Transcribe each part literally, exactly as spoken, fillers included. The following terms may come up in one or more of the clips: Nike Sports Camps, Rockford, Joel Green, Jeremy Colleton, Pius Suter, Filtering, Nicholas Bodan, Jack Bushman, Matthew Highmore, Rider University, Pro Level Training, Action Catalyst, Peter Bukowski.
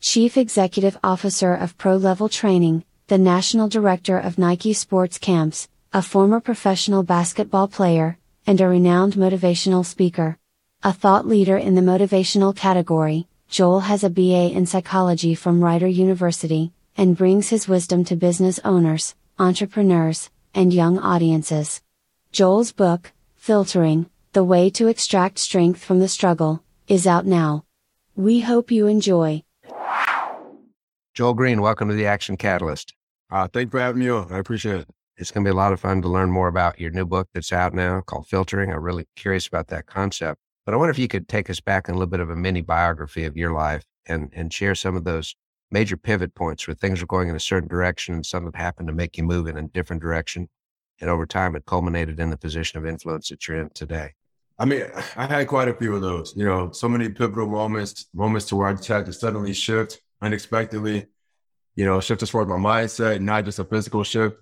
Chief Executive Officer of Pro Level Training, the National Director of Nike Sports Camps, a former professional basketball player, and a renowned motivational speaker. A thought leader in the motivational category, Joel has a B A in psychology from Rider University, and brings his wisdom to business owners, entrepreneurs, and young audiences. Joel's book, Filtering, The Way to Extract Strength from the Struggle, is out now. We hope you enjoy. Joel Green, welcome to the Action Catalyst. Uh, thanks for having me on. I appreciate it. It's going to be a lot of fun to learn more about your new book that's out now called Filtering. I'm really curious about that concept. But I wonder if you could take us back in a little bit of a mini biography of your life and, and share some of those major pivot points where things were going in a certain direction and something happened to make you move in a different direction. And over time, it culminated in the position of influence that you're in today. I mean, I had quite a few of those, you know, so many pivotal moments, moments to where I just had to suddenly shift unexpectedly, you know, shift as far as my mindset, not just a physical shift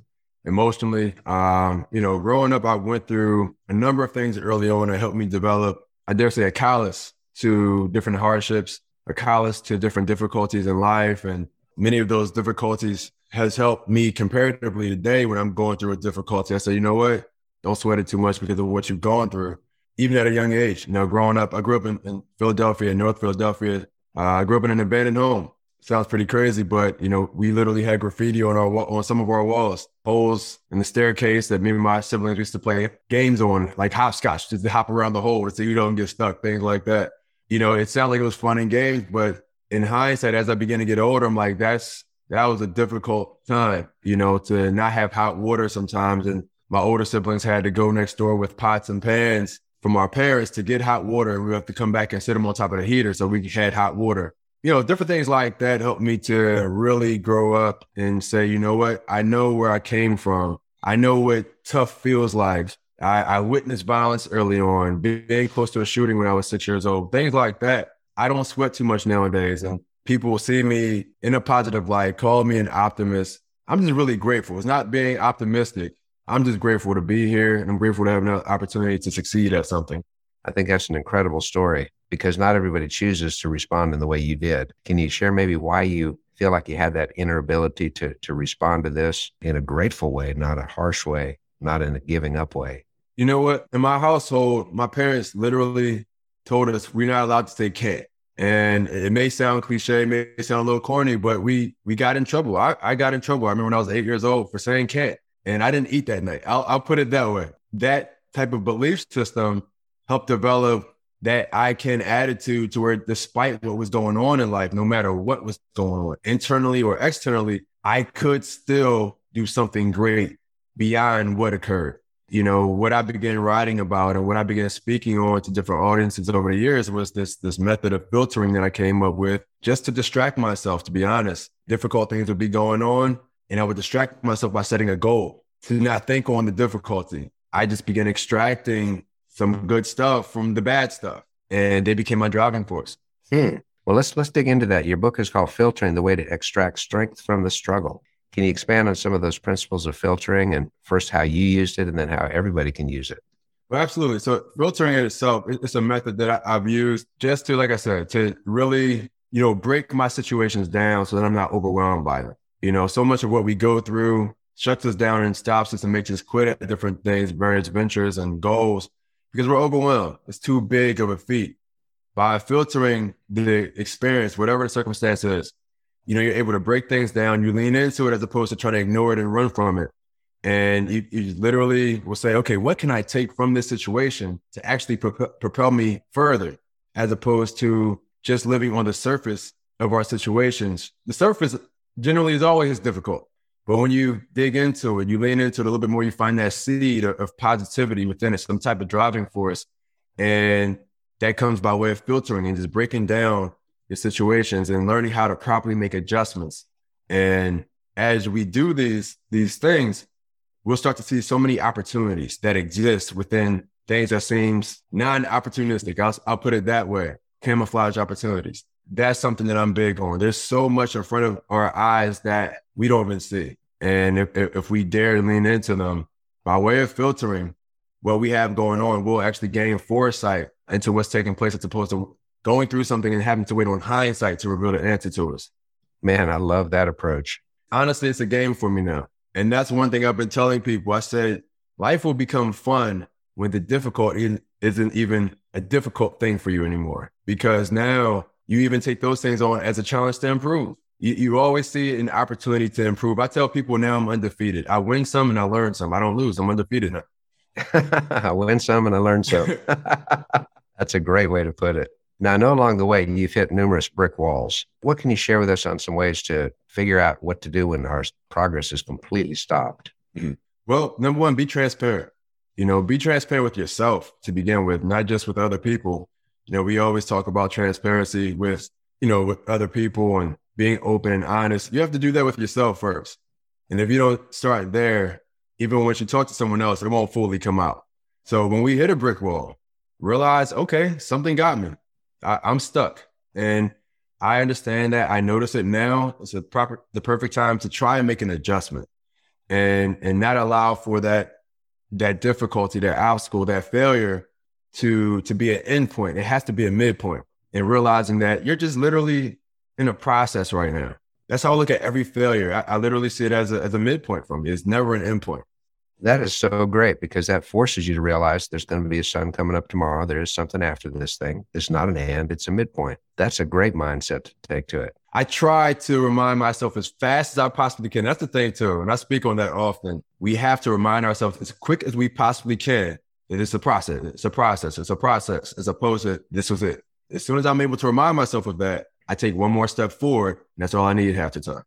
emotionally. Um, you know, growing up, I went through a number of things early on that helped me develop, I dare say, a callous to different hardships, a callous to different difficulties in life. And many of those difficulties has helped me comparatively today when I'm going through a difficulty. I say, you know what, don't sweat it too much because of what you've gone through. Even at a young age, you know, growing up, I grew up in, in Philadelphia, North Philadelphia. Uh, I grew up in an abandoned home. Sounds pretty crazy, but, you know, we literally had graffiti on our on some of our walls, holes in the staircase that me and my siblings used to play games on, like hopscotch, just to hop around the hole so you don't get stuck, things like that. You know, it sounded like it was fun and games, but in hindsight, as I began to get older, I'm like, that's that was a difficult time, you know, to not have hot water sometimes. And my older siblings had to go next door with pots and pans from our parents to get hot water. And we have to come back and sit them on top of the heater so we had hot water. You know, different things like that helped me to really grow up and say, you know what? I know where I came from. I know what tough feels like. I, I witnessed violence early on, being close to a shooting when I was six years old, things like that. I don't sweat too much nowadays. And people will see me in a positive light, call me an optimist. I'm just really grateful. It's not being optimistic. I'm just grateful to be here, and I'm grateful to have an opportunity to succeed at something. I think that's an incredible story because not everybody chooses to respond in the way you did. Can you share maybe why you feel like you had that inner ability to to respond to this in a grateful way, not a harsh way, not in a giving up way? You know what? In my household, my parents literally told us we're not allowed to say can't. And it may sound cliche, it may sound a little corny, but we we got in trouble. I, I got in trouble. I remember when I was eight years old for saying can't. And I didn't eat that night. I'll, I'll put it that way. That type of belief system helped develop that I can attitude to where despite what was going on in life, no matter what was going on internally or externally, I could still do something great beyond what occurred. You know, what I began writing about and what I began speaking on to different audiences over the years was this, this method of filtering that I came up with just to distract myself, to be honest. Difficult things would be going on, and I would distract myself by setting a goal to not think on the difficulty. I just began extracting some good stuff from the bad stuff, and they became my driving force. Hmm. Well, let's let's dig into that. Your book is called Filtering, The Way to Extract Strength from the Struggle. Can you expand on some of those principles of filtering and first how you used it and then how everybody can use it? Well, absolutely. So filtering itself, it's a method that I, I've used just to, like I said, to really, you know, break my situations down so that I'm not overwhelmed by them. You know, so much of what we go through shuts us down and stops us and makes us quit at different things, various ventures and goals, because we're overwhelmed. It's too big of a feat. By filtering the experience, whatever the circumstance is, you know, you're able to break things down. You lean into it as opposed to trying to ignore it and run from it. And you, you literally will say, okay, what can I take from this situation to actually prop- propel me further, as opposed to just living on the surface of our situations. The surface generally is always difficult, but when you dig into it, you lean into it a little bit more, you find that seed of, of positivity within it, some type of driving force. And that comes by way of filtering and just breaking down your situations and learning how to properly make adjustments And as we do these, these things, we'll start to see so many opportunities that exist within things that seems non-opportunistic. I'll, I'll put it that way, camouflage opportunities. That's something that I'm big on. There's so much in front of our eyes that we don't even see. And if, if we dare lean into them by way of filtering what we have going on, we'll actually gain foresight into what's taking place as opposed to going through something and having to wait on hindsight to reveal the answer to us. Man, I love that approach. Honestly, it's a game for me now. And that's one thing I've been telling people. I said, life will become fun when the difficult isn't even a difficult thing for you anymore. Because now you even take those things on as a challenge to improve. You, you always see an opportunity to improve. I tell people now I'm undefeated. I win some and I learn some. I don't lose. I'm undefeated now. I win some and I learn some. That's a great way to put it. Now, I know along the way, you've hit numerous brick walls. What can you share with us on some ways to figure out what to do when our progress is completely stopped? Mm-hmm. Well, number one, be transparent. You know, be transparent with yourself to begin with, not just with other people. You know, we always talk about transparency with, you know, with other people and being open and honest. You have to do that with yourself first. And if you don't start there, even when you talk to someone else, it won't fully come out. So when we hit a brick wall, realize, okay, something got me. I, I'm stuck. And I understand that. I notice it now. It's a proper, the perfect time to try and make an adjustment and, and not allow for that, that difficulty, that obstacle, that failure to, to be an end point. It has to be a midpoint, and realizing that you're just literally in a process right now. That's how I look at every failure. I, I literally see it as a, as a midpoint for me. It's never an end point. That is so great, because that forces you to realize there's going to be a sun coming up tomorrow. There is something after this thing. It's not an end, it's a midpoint. That's a great mindset to take to it. I try to remind myself as fast as I possibly can. That's the thing too, and I speak on that often. We have to remind ourselves as quick as we possibly can that it's a process, it's a process, it's a process, as opposed to this was it. As soon as I'm able to remind myself of that, I take one more step forward, and that's all I need half the time.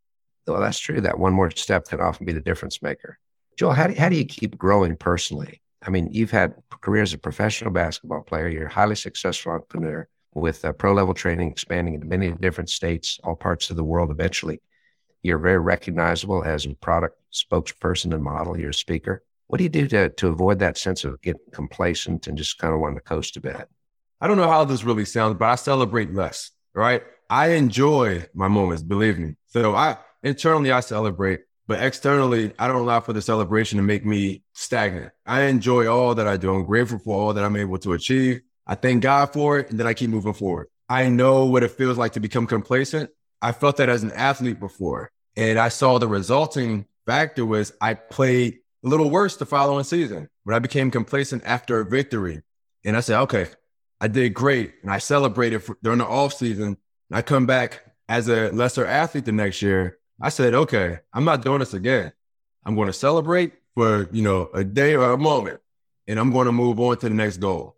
Well, that's true. That one more step can often be the difference maker. Joel, how do, how do you keep growing personally? I mean, you've had careers as a professional basketball player. You're a highly successful entrepreneur with uh, pro level training, expanding into many different states, all parts of the world eventually. You're very recognizable as a product spokesperson and model. You're a speaker. What do you do to, to avoid that sense of getting complacent and just kind of wanting to coast a bit? I don't know how this really sounds, but I celebrate less, right? I enjoy my moments, believe me. So I internally, I celebrate. But externally, I don't allow for the celebration to make me stagnant. I enjoy all that I do. I'm grateful for all that I'm able to achieve. I thank God for it, and then I keep moving forward. I know what it feels like to become complacent. I felt that as an athlete before, and I saw the resulting factor was I played a little worse the following season when I became complacent after a victory. And I said, okay, I did great, and I celebrated for, during the offseason, and I come back as a lesser athlete the next year. I said, okay, I'm not doing this again. I'm going to celebrate for, you know, a day or a moment, and I'm going to move on to the next goal.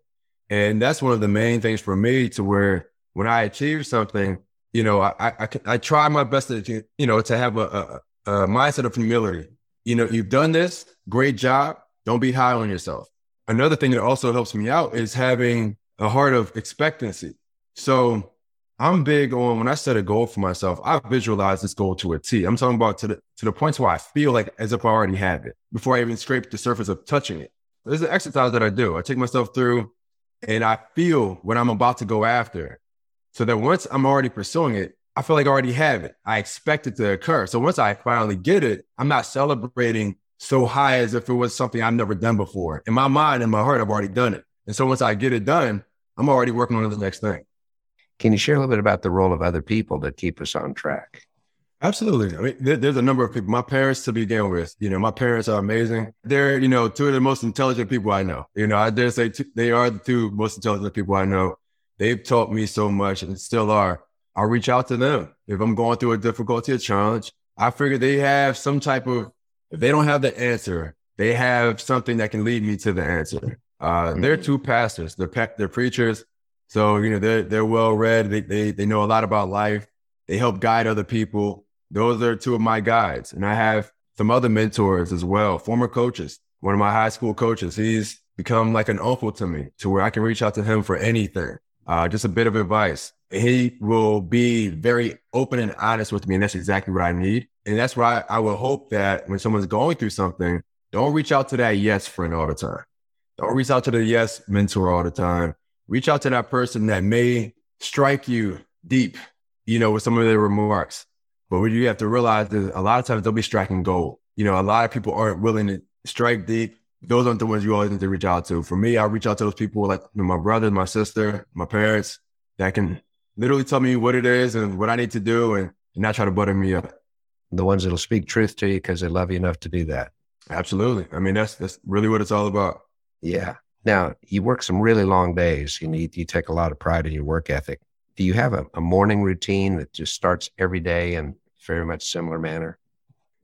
And that's one of the main things for me, to where when I achieve something, you know, I I, I try my best to, you know, to have a, a, a mindset of humility. You know, you've done this, great job. Don't be high on yourself. Another thing that also helps me out is having a heart of expectancy. So I'm big on, when I set a goal for myself, I visualize this goal to a T. I'm talking about to the to the point where I feel like as if I already have it before I even scrape the surface of touching it. There's an exercise that I do. I take myself through and I feel what I'm about to go after, so that once I'm already pursuing it, I feel like I already have it. I expect it to occur. So once I finally get it, I'm not celebrating so high as if it was something I've never done before. In my mind, in my heart, I've already done it. And so once I get it done, I'm already working on the next thing. Can you share a little bit about the role of other people that keep us on track? Absolutely. I mean, there, there's a number of people. My parents, to begin with, you know, my parents are amazing. They're, you know, two of the most intelligent people I know. You know, I dare say two, they are the two most intelligent people I know. They've taught me so much and still are. I'll reach out to them. If I'm going through a difficulty or challenge, I figure they have some type of, if they don't have the answer, they have something that can lead me to the answer. Uh, they're two pastors. They're, pe- they're preachers. So, you know, they're, they're well-read. They, they they know a lot about life. They help guide other people. Those are two of my guides. And I have some other mentors as well, former coaches. One of my high school coaches, he's become like an uncle to me, to where I can reach out to him for anything, uh, just a bit of advice. He will be very open and honest with me, and that's exactly what I need. And that's why I would hope that when someone's going through something, don't reach out to that yes friend all the time. Don't reach out to the yes mentor all the time. Reach out to that person that may strike you deep, you know, with some of their remarks. But what you have to realize is a lot of times they'll be striking gold. You know, a lot of people aren't willing to strike deep. Those aren't the ones you always need to reach out to. For me, I reach out to those people like my brother, my sister, my parents, that can literally tell me what it is and what I need to do and, and not try to butter me up. The ones that'll speak truth to you because they love you enough to do that. Absolutely. I mean, that's that's really what it's all about. Yeah. Now, you work some really long days. You need, you take a lot of pride in your work ethic. Do you have a, a morning routine that just starts every day in very much similar manner?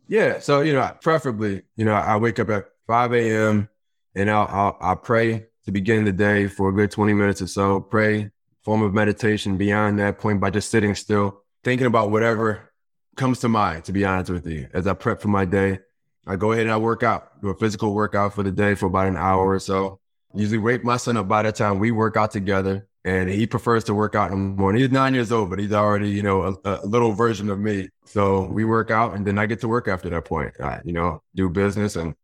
Yeah. So, you know, preferably, you know, I wake up at five a.m. and I'll, I'll, I'll pray to begin the day for a good twenty minutes or so. Pray, form of meditation beyond that point by just sitting still, thinking about whatever comes to mind, to be honest with you. As I prep for my day, I go ahead and I work out, do a physical workout for the day for about an hour or so. Usually wake my son up by the time we work out together, and he prefers to work out in the morning. He's nine years old, but he's already, you know, a, a little version of me. So we work out, and then I get to work after that point. I, you know, do business and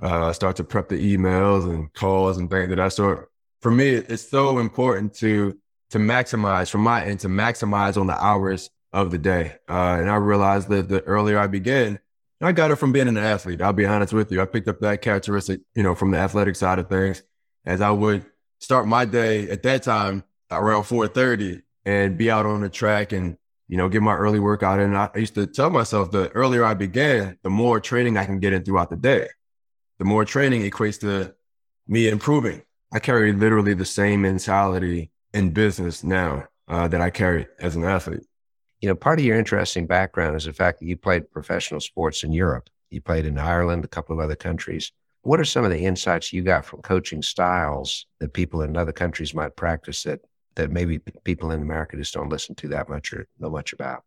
uh, start to prep the emails and calls and things of that sort. For me, it's so important to to maximize, from my end, to maximize on the hours of the day. Uh, and I realized that the earlier I begin, I got it from being an athlete. I'll be honest with you. I picked up that characteristic, you know, from the athletic side of things, as I would start my day at that time around four thirty and be out on the track and, you know, get my early workout in. I used to tell myself the earlier I began, the more training I can get in throughout the day. The more training equates to me improving. I carry literally the same mentality in business now uh, that I carried as an athlete. You know, part of your interesting background is the fact that you played professional sports in Europe. You played in Ireland, a couple of other countries. What are some of the insights you got from coaching styles that people in other countries might practice that that maybe people in America just don't listen to that much or know much about?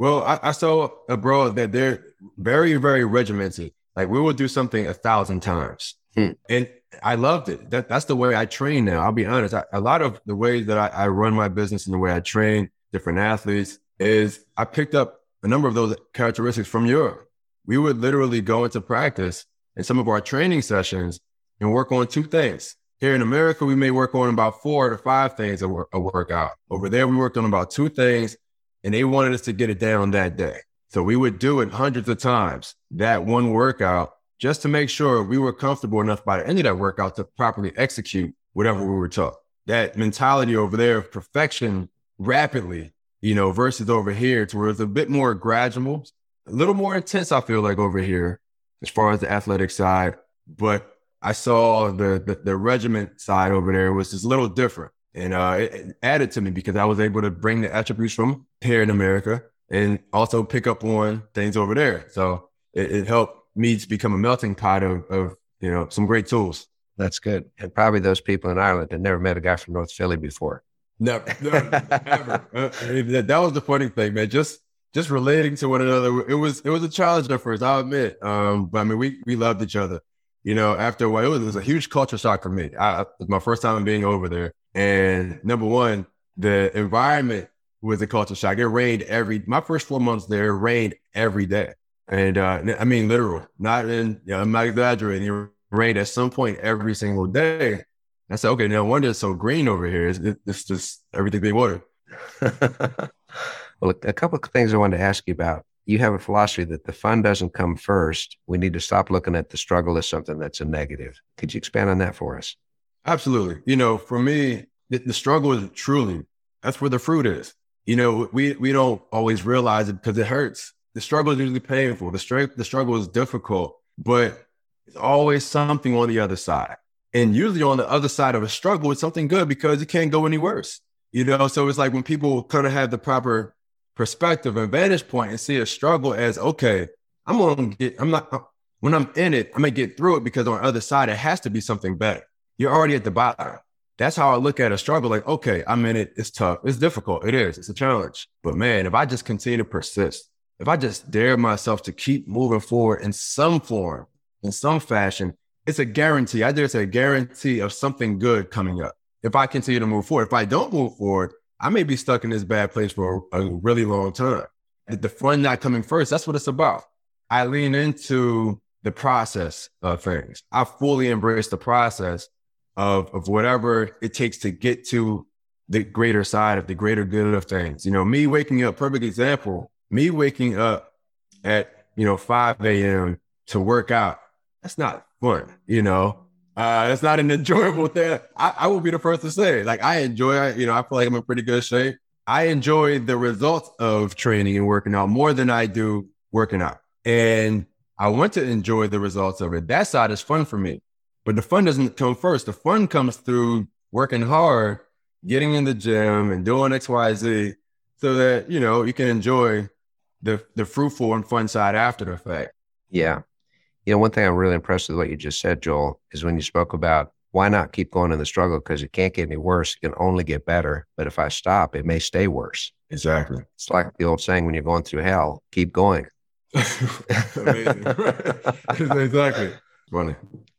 Well, I, I saw abroad that they're very, very regimented. Like, we will do something a thousand times. Hmm. And I loved it. That, that's the way I train now. I'll be honest. I, a lot of the ways that I, I run my business and the way I train different athletes is I picked up a number of those characteristics from Europe. We would literally go into practice in some of our training sessions and work on two things. Here in America, we may work on about four to five things a, work, a workout. Over there, we worked on about two things, and they wanted us to get it down that day. So we would do it hundreds of times, that one workout, just to make sure we were comfortable enough by the end of that workout to properly execute whatever we were taught. That mentality over there of perfection rapidly, you know, versus over here to where it's a bit more gradual, a little more intense, I feel like, over here, as far as the athletic side. But I saw the the, the regiment side over there was just a little different. And uh, it, it added to me because I was able to bring the attributes from here in America and also pick up on things over there. So it, it helped me to become a melting pot of, of, you know, some great tools. That's good. And probably those people in Ireland had never met a guy from North Philly before. Never, never, never. Uh, that was the funny thing, man. Just just relating to one another, it was it was a challenge at first, I'll admit. Um, but I mean, we we loved each other. You know, after a while, it was, it was a huge culture shock for me. I, it was my first time being over there, and number one, the environment was a culture shock. It rained every my first four months there. It rained every day, and uh, I mean, literal. Not in, you know, I'm not exaggerating. It rained at some point every single day. I said, okay, no wonder it's so green over here. It's, it's just everything being watered. Well, a couple of things I wanted to ask you about. You have a philosophy that the fun doesn't come first. We need to stop looking at the struggle as something that's a negative. Could you expand on that for us? Absolutely. You know, for me, the, the struggle is truly, that's where the fruit is. You know, we we don't always realize it because it hurts. The struggle is usually painful. The, str- the struggle is difficult, but it's always something on the other side. And usually on the other side of a struggle, it's something good because it can't go any worse, you know? So it's like when people kind of have the proper perspective and vantage point and see a struggle as, okay, I'm going to get, I'm not, when I'm in it, I'm going to get through it because on the other side, it has to be something better. You're already at the bottom. That's how I look at a struggle. Like, okay, I'm in it. It's tough. It's difficult. It is. It's a challenge. But man, if I just continue to persist, if I just dare myself to keep moving forward in some form, in some fashion, it's a guarantee. I dare say a guarantee of something good coming up. If I continue to move forward, if I don't move forward, I may be stuck in this bad place for a, a really long time. The, the fun not coming first, that's what it's about. I lean into the process of things. I fully embrace the process of, of whatever it takes to get to the greater side of the greater good of things. You know, me waking up, perfect example, me waking up at, you know, five a.m. to work out, that's not fun, you know? Uh, that's not an enjoyable thing. I, I will be the first to say, like, I enjoy, you know, I feel like I'm in pretty good shape. I enjoy the results of training and working out more than I do working out. And I want to enjoy the results of it. That side is fun for me, but the fun doesn't come first. The fun comes through working hard, getting in the gym and doing X, Y, Z so that, you know, you can enjoy the the fruitful and fun side after the fact. Yeah. You know, one thing I'm really impressed with what you just said, Joel, is when you spoke about why not keep going in the struggle? Because it can't get any worse. It can only get better. But if I stop, it may stay worse. Exactly. It's like the old saying, when you're going through hell, keep going. Amazing. Exactly. Funny.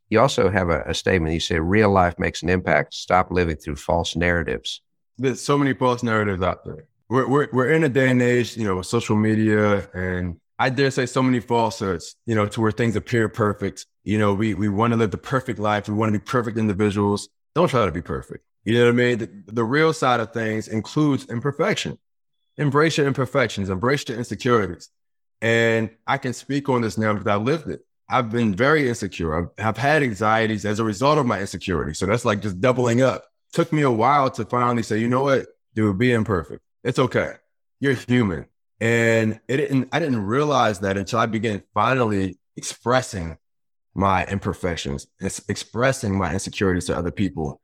You also have a, a statement. You say, real life makes an impact. Stop living through false narratives. There's so many false narratives out there. We're, we're, we're in a day and age, you know, with social media and I dare say so many falsehoods, you know, to where things appear perfect. You know, we we want to live the perfect life. We want to be perfect individuals. Don't try to be perfect. You know what I mean? The, the real side of things includes imperfection. Embrace your imperfections. Embrace your insecurities. And I can speak on this now because I've lived it. I've been very insecure. I've, I've had anxieties as a result of my insecurity. So that's like just doubling up. Took me a while to finally say, you know what, dude, be imperfect. It's okay. You're human. And it didn't, I didn't realize that until I began finally expressing my imperfections, expressing my insecurities to other people.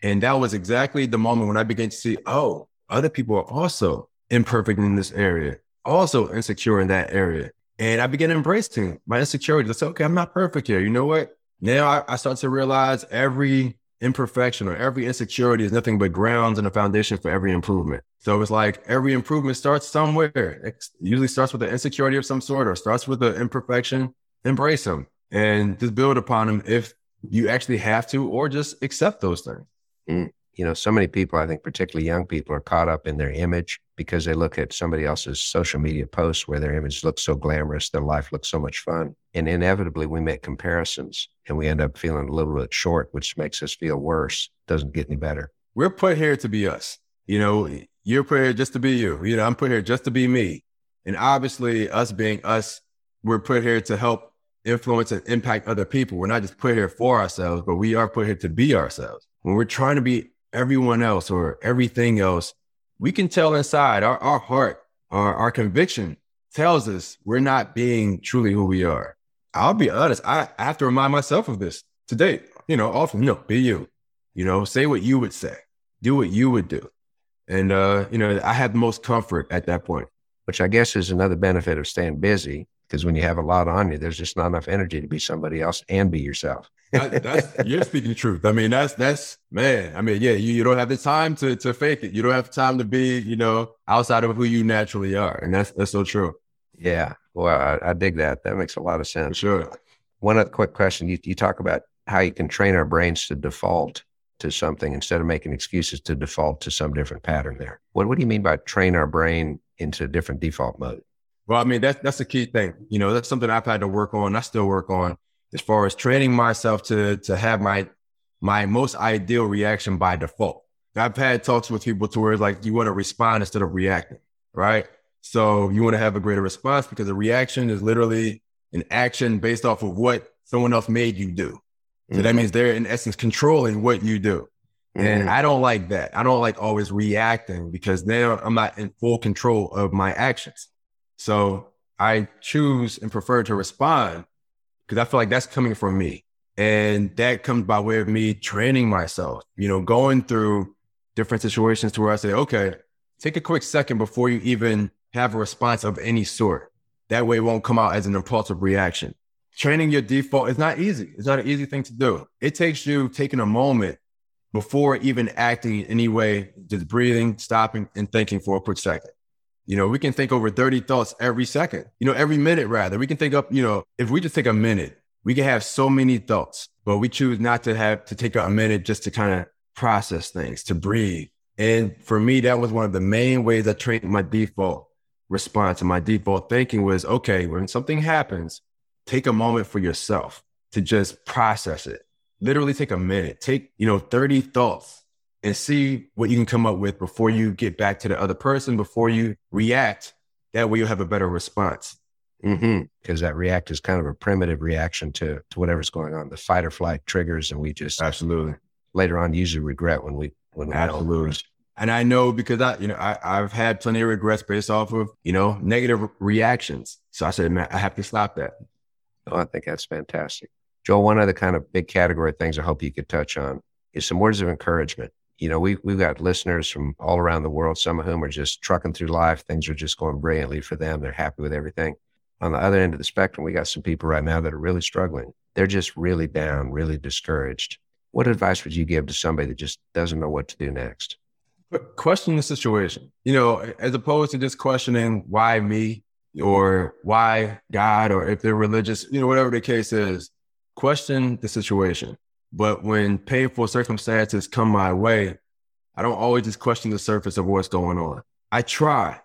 And that was exactly the moment when I began to see, oh, other people are also imperfect in this area, also insecure in that area. And I began embracing my insecurities. I said, okay, I'm not perfect here. You know what? Now I, I start to realize every imperfection or every insecurity is nothing but grounds and a foundation for every improvement. So it's like every improvement starts somewhere. It usually starts with an insecurity of some sort or starts with an imperfection. Embrace them and just build upon them if you actually have to, or just accept those things. Mm. You know, so many people, I think particularly young people, are caught up in their image because they look at somebody else's social media posts where their image looks so glamorous, their life looks so much fun. And inevitably we make comparisons and we end up feeling a little bit short, which makes us feel worse. Doesn't get any better. We're put here to be us. You know, you're put here just to be you. You know, I'm put here just to be me. And obviously us being us, we're put here to help influence and impact other people. We're not just put here for ourselves, but we are put here to be ourselves. When we're trying to be everyone else or everything else, we can tell inside our, our heart, our, our conviction tells us we're not being truly who we are. I'll be honest. I, I have to remind myself of this today, you know, often, no, be you, you know, say what you would say, do what you would do. And, uh, you know, I had the most comfort at that point, which I guess is another benefit of staying busy. Because when you have a lot on you, there's just not enough energy to be somebody else and be yourself. that, that's, you're speaking the truth. I mean, that's, that's man. I mean, yeah, you, you don't have the time to to fake it. You don't have time to be, you know, outside of who you naturally are. And that's that's so true. Yeah. Well, I, I dig that. That makes a lot of sense. For sure. One other quick question. You, you talk about how you can train our brains to default to something instead of making excuses to default to some different pattern there. What, what do you mean by train our brain into a different default mode? Well, I mean, that's, that's a key thing. You know, that's something I've had to work on. I still work on as far as training myself to, to have my, my most ideal reaction by default. I've had talks with people to where it's like, you want to respond instead of reacting, right? So you want to have a greater response because a reaction is literally an action based off of what someone else made you do. So mm-hmm. that means they're in essence controlling what you do. Mm-hmm. And I don't like that. I don't like always reacting because now I'm not in full control of my actions. So I choose and prefer to respond because I feel like that's coming from me. And that comes by way of me training myself, you know, going through different situations to where I say, okay, take a quick second before you even have a response of any sort. That way it won't come out as an impulsive reaction. Training your default is not easy. It's not an easy thing to do. It takes you taking a moment before even acting in any way, just breathing, stopping, and thinking for a quick second. You know, we can think over thirty thoughts every second, you know, every minute rather. We can think up, you know, if we just take a minute, we can have so many thoughts, but we choose not to have to take a minute just to kind of process things, to breathe And for me, that was one of the main ways I trained my default response. And my default thinking was, okay, when something happens, take a moment for yourself to just process it. Literally take a minute, take, you know, thirty thoughts and see what you can come up with before you get back to the other person, before you react. That way you'll have a better response. Mm-hmm. Because that react is kind of a primitive reaction to, to whatever's going on. The fight or flight triggers, and we just absolutely later on usually regret when we when we absolutely. Don't. And I know because I you know I I've had plenty of regrets based off of you know negative reactions. So I said, man, I have to stop that. Oh, I think that's fantastic, Joel. One other kind of big category of things I hope you could touch on is some words of encouragement. You know, we we've got listeners from all around the world. Some of whom are just trucking through life. Things are just going brilliantly for them. They're happy with everything. On the other end of the spectrum, we got some people right now that are really struggling. They're just really down, really discouraged. What advice would you give to somebody that just doesn't know what to do next? But question the situation, you know, as opposed to just questioning why me or why God, or if they're religious, you know, whatever the case is, question the situation. But when painful circumstances come my way, I don't always just question the surface of what's going on. I try.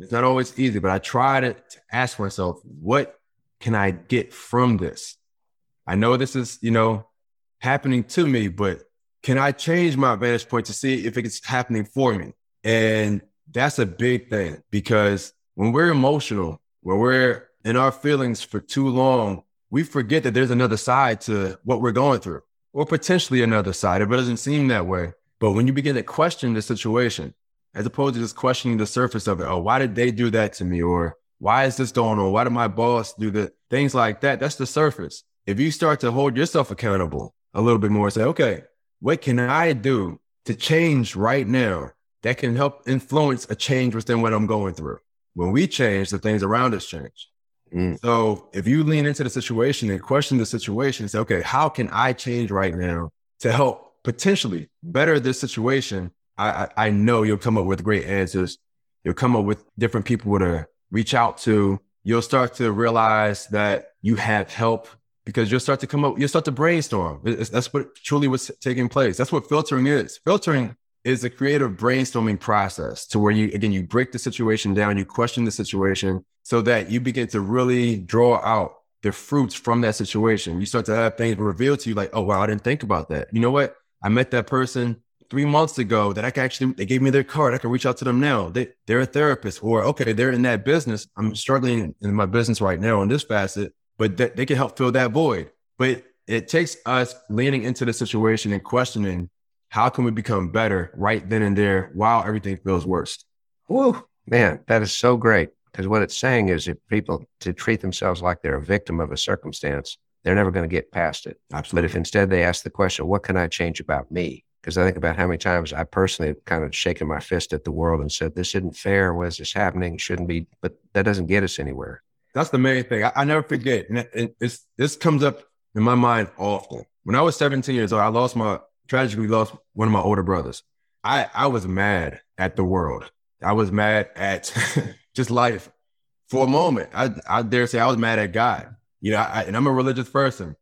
It's not always easy, but I try to, to ask myself, what can I get from this? I know this is, you know, happening to me, but can I change my vantage point to see if it's happening for me? And that's a big thing, because when we're emotional, when we're in our feelings for too long, we forget that there's another side to what we're going through, or potentially another side. It doesn't seem that way. But when you begin to question the situation, as opposed to just questioning the surface of it. Oh, why did they do that to me? Or why is this going on? Why did my boss do that? Things like that. That's the surface. If you start to hold yourself accountable a little bit more and say, okay, what can I do to change right now that can help influence a change within what I'm going through? When we change, the things around us change. Mm. So if you lean into the situation and question the situation and say, okay, how can I change right now to help potentially better this situation? I, I know you'll come up with great answers. You'll come up with different people to reach out to. You'll start to realize that you have help, because you'll start to come up, you'll start to brainstorm. It's, that's what truly was taking place. That's what filtering is. Filtering is a creative brainstorming process to where you, again, you break the situation down, you question the situation so that you begin to really draw out the fruits from that situation. You start to have things revealed to you like, oh, wow, I didn't think about that. You know what? I met that person three months ago that I can actually, they gave me their card. I can reach out to them now. They, they're a therapist, or, okay, they're in that business. I'm struggling in my business right now on this facet, but th- they can help fill that void. But it takes us leaning into the situation and questioning how can we become better right then and there while everything feels worse. Woo, man, that is so great. Because what it's saying is if people to treat themselves like they're a victim of a circumstance, they're never going to get past it. Absolutely. But if instead they ask the question, what can I change about me? Because I think about how many times I personally have kind of shaken my fist at the world and said, this isn't fair. Why is this happening? It shouldn't be. But that doesn't get us anywhere. That's the main thing. I, I never forget. And it, it's, this comes up in my mind often. When I was seventeen years old, I lost my, tragically lost one of my older brothers. I, I was mad at the world. I was mad at just life for a moment. I, I dare say I was mad at God. You know, I, and I'm a religious person.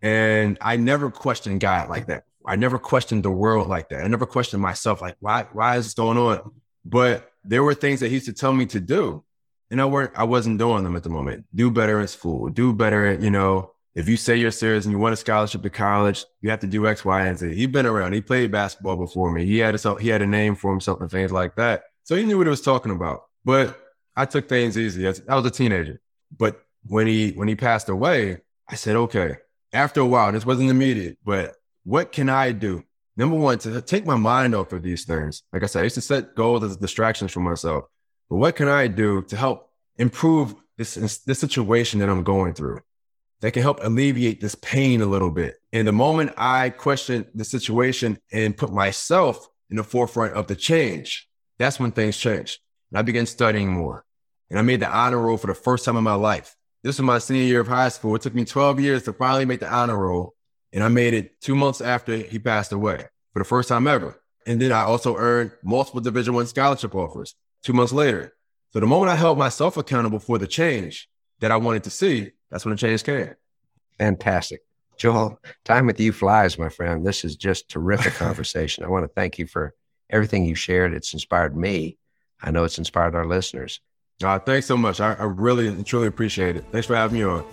And I never questioned God like that. I never questioned the world like that. I never questioned myself, like, why why is this going on? But there were things that he used to tell me to do, and I weren't, I wasn't doing them at the moment. Do better in school. Do better, you know, if you say you're serious and you want a scholarship to college, you have to do X, Y, and Z. He'd been around. He played basketball before me. He had a, he had a name for himself and things like that. So he knew what he was talking about. But I took things easy. I was a teenager. But when he when he passed away, I said, okay. After a while, this wasn't immediate, but what can I do? Number one, to take my mind off of these things. Like I said, I used to set goals as distractions for myself. But what can I do to help improve this, this situation that I'm going through? That can help alleviate this pain a little bit. And the moment I questioned the situation and put myself in the forefront of the change, that's when things changed. And I began studying more. And I made the honor roll for the first time in my life. This was my senior year of high school. It took me twelve years to finally make the honor roll. And I made it two months after he passed away for the first time ever. And then I also earned multiple Division One scholarship offers two months later. So the moment I held myself accountable for the change that I wanted to see, that's when the change came. Fantastic. Joel, time with you flies, my friend. This is just terrific conversation. I want to thank you for everything you shared, it's inspired me. I know it's inspired our listeners. Uh, thanks so much. I, I really and truly appreciate it. Thanks for having me on.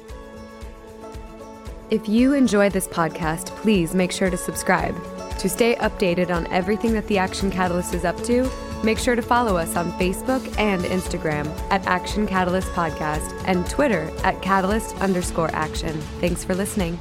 If you enjoyed this podcast, please make sure to subscribe. To stay updated on everything that the Action Catalyst is up to, make sure to follow us on Facebook and Instagram at Action Catalyst Podcast and Twitter at Catalyst underscore Action. Thanks for listening.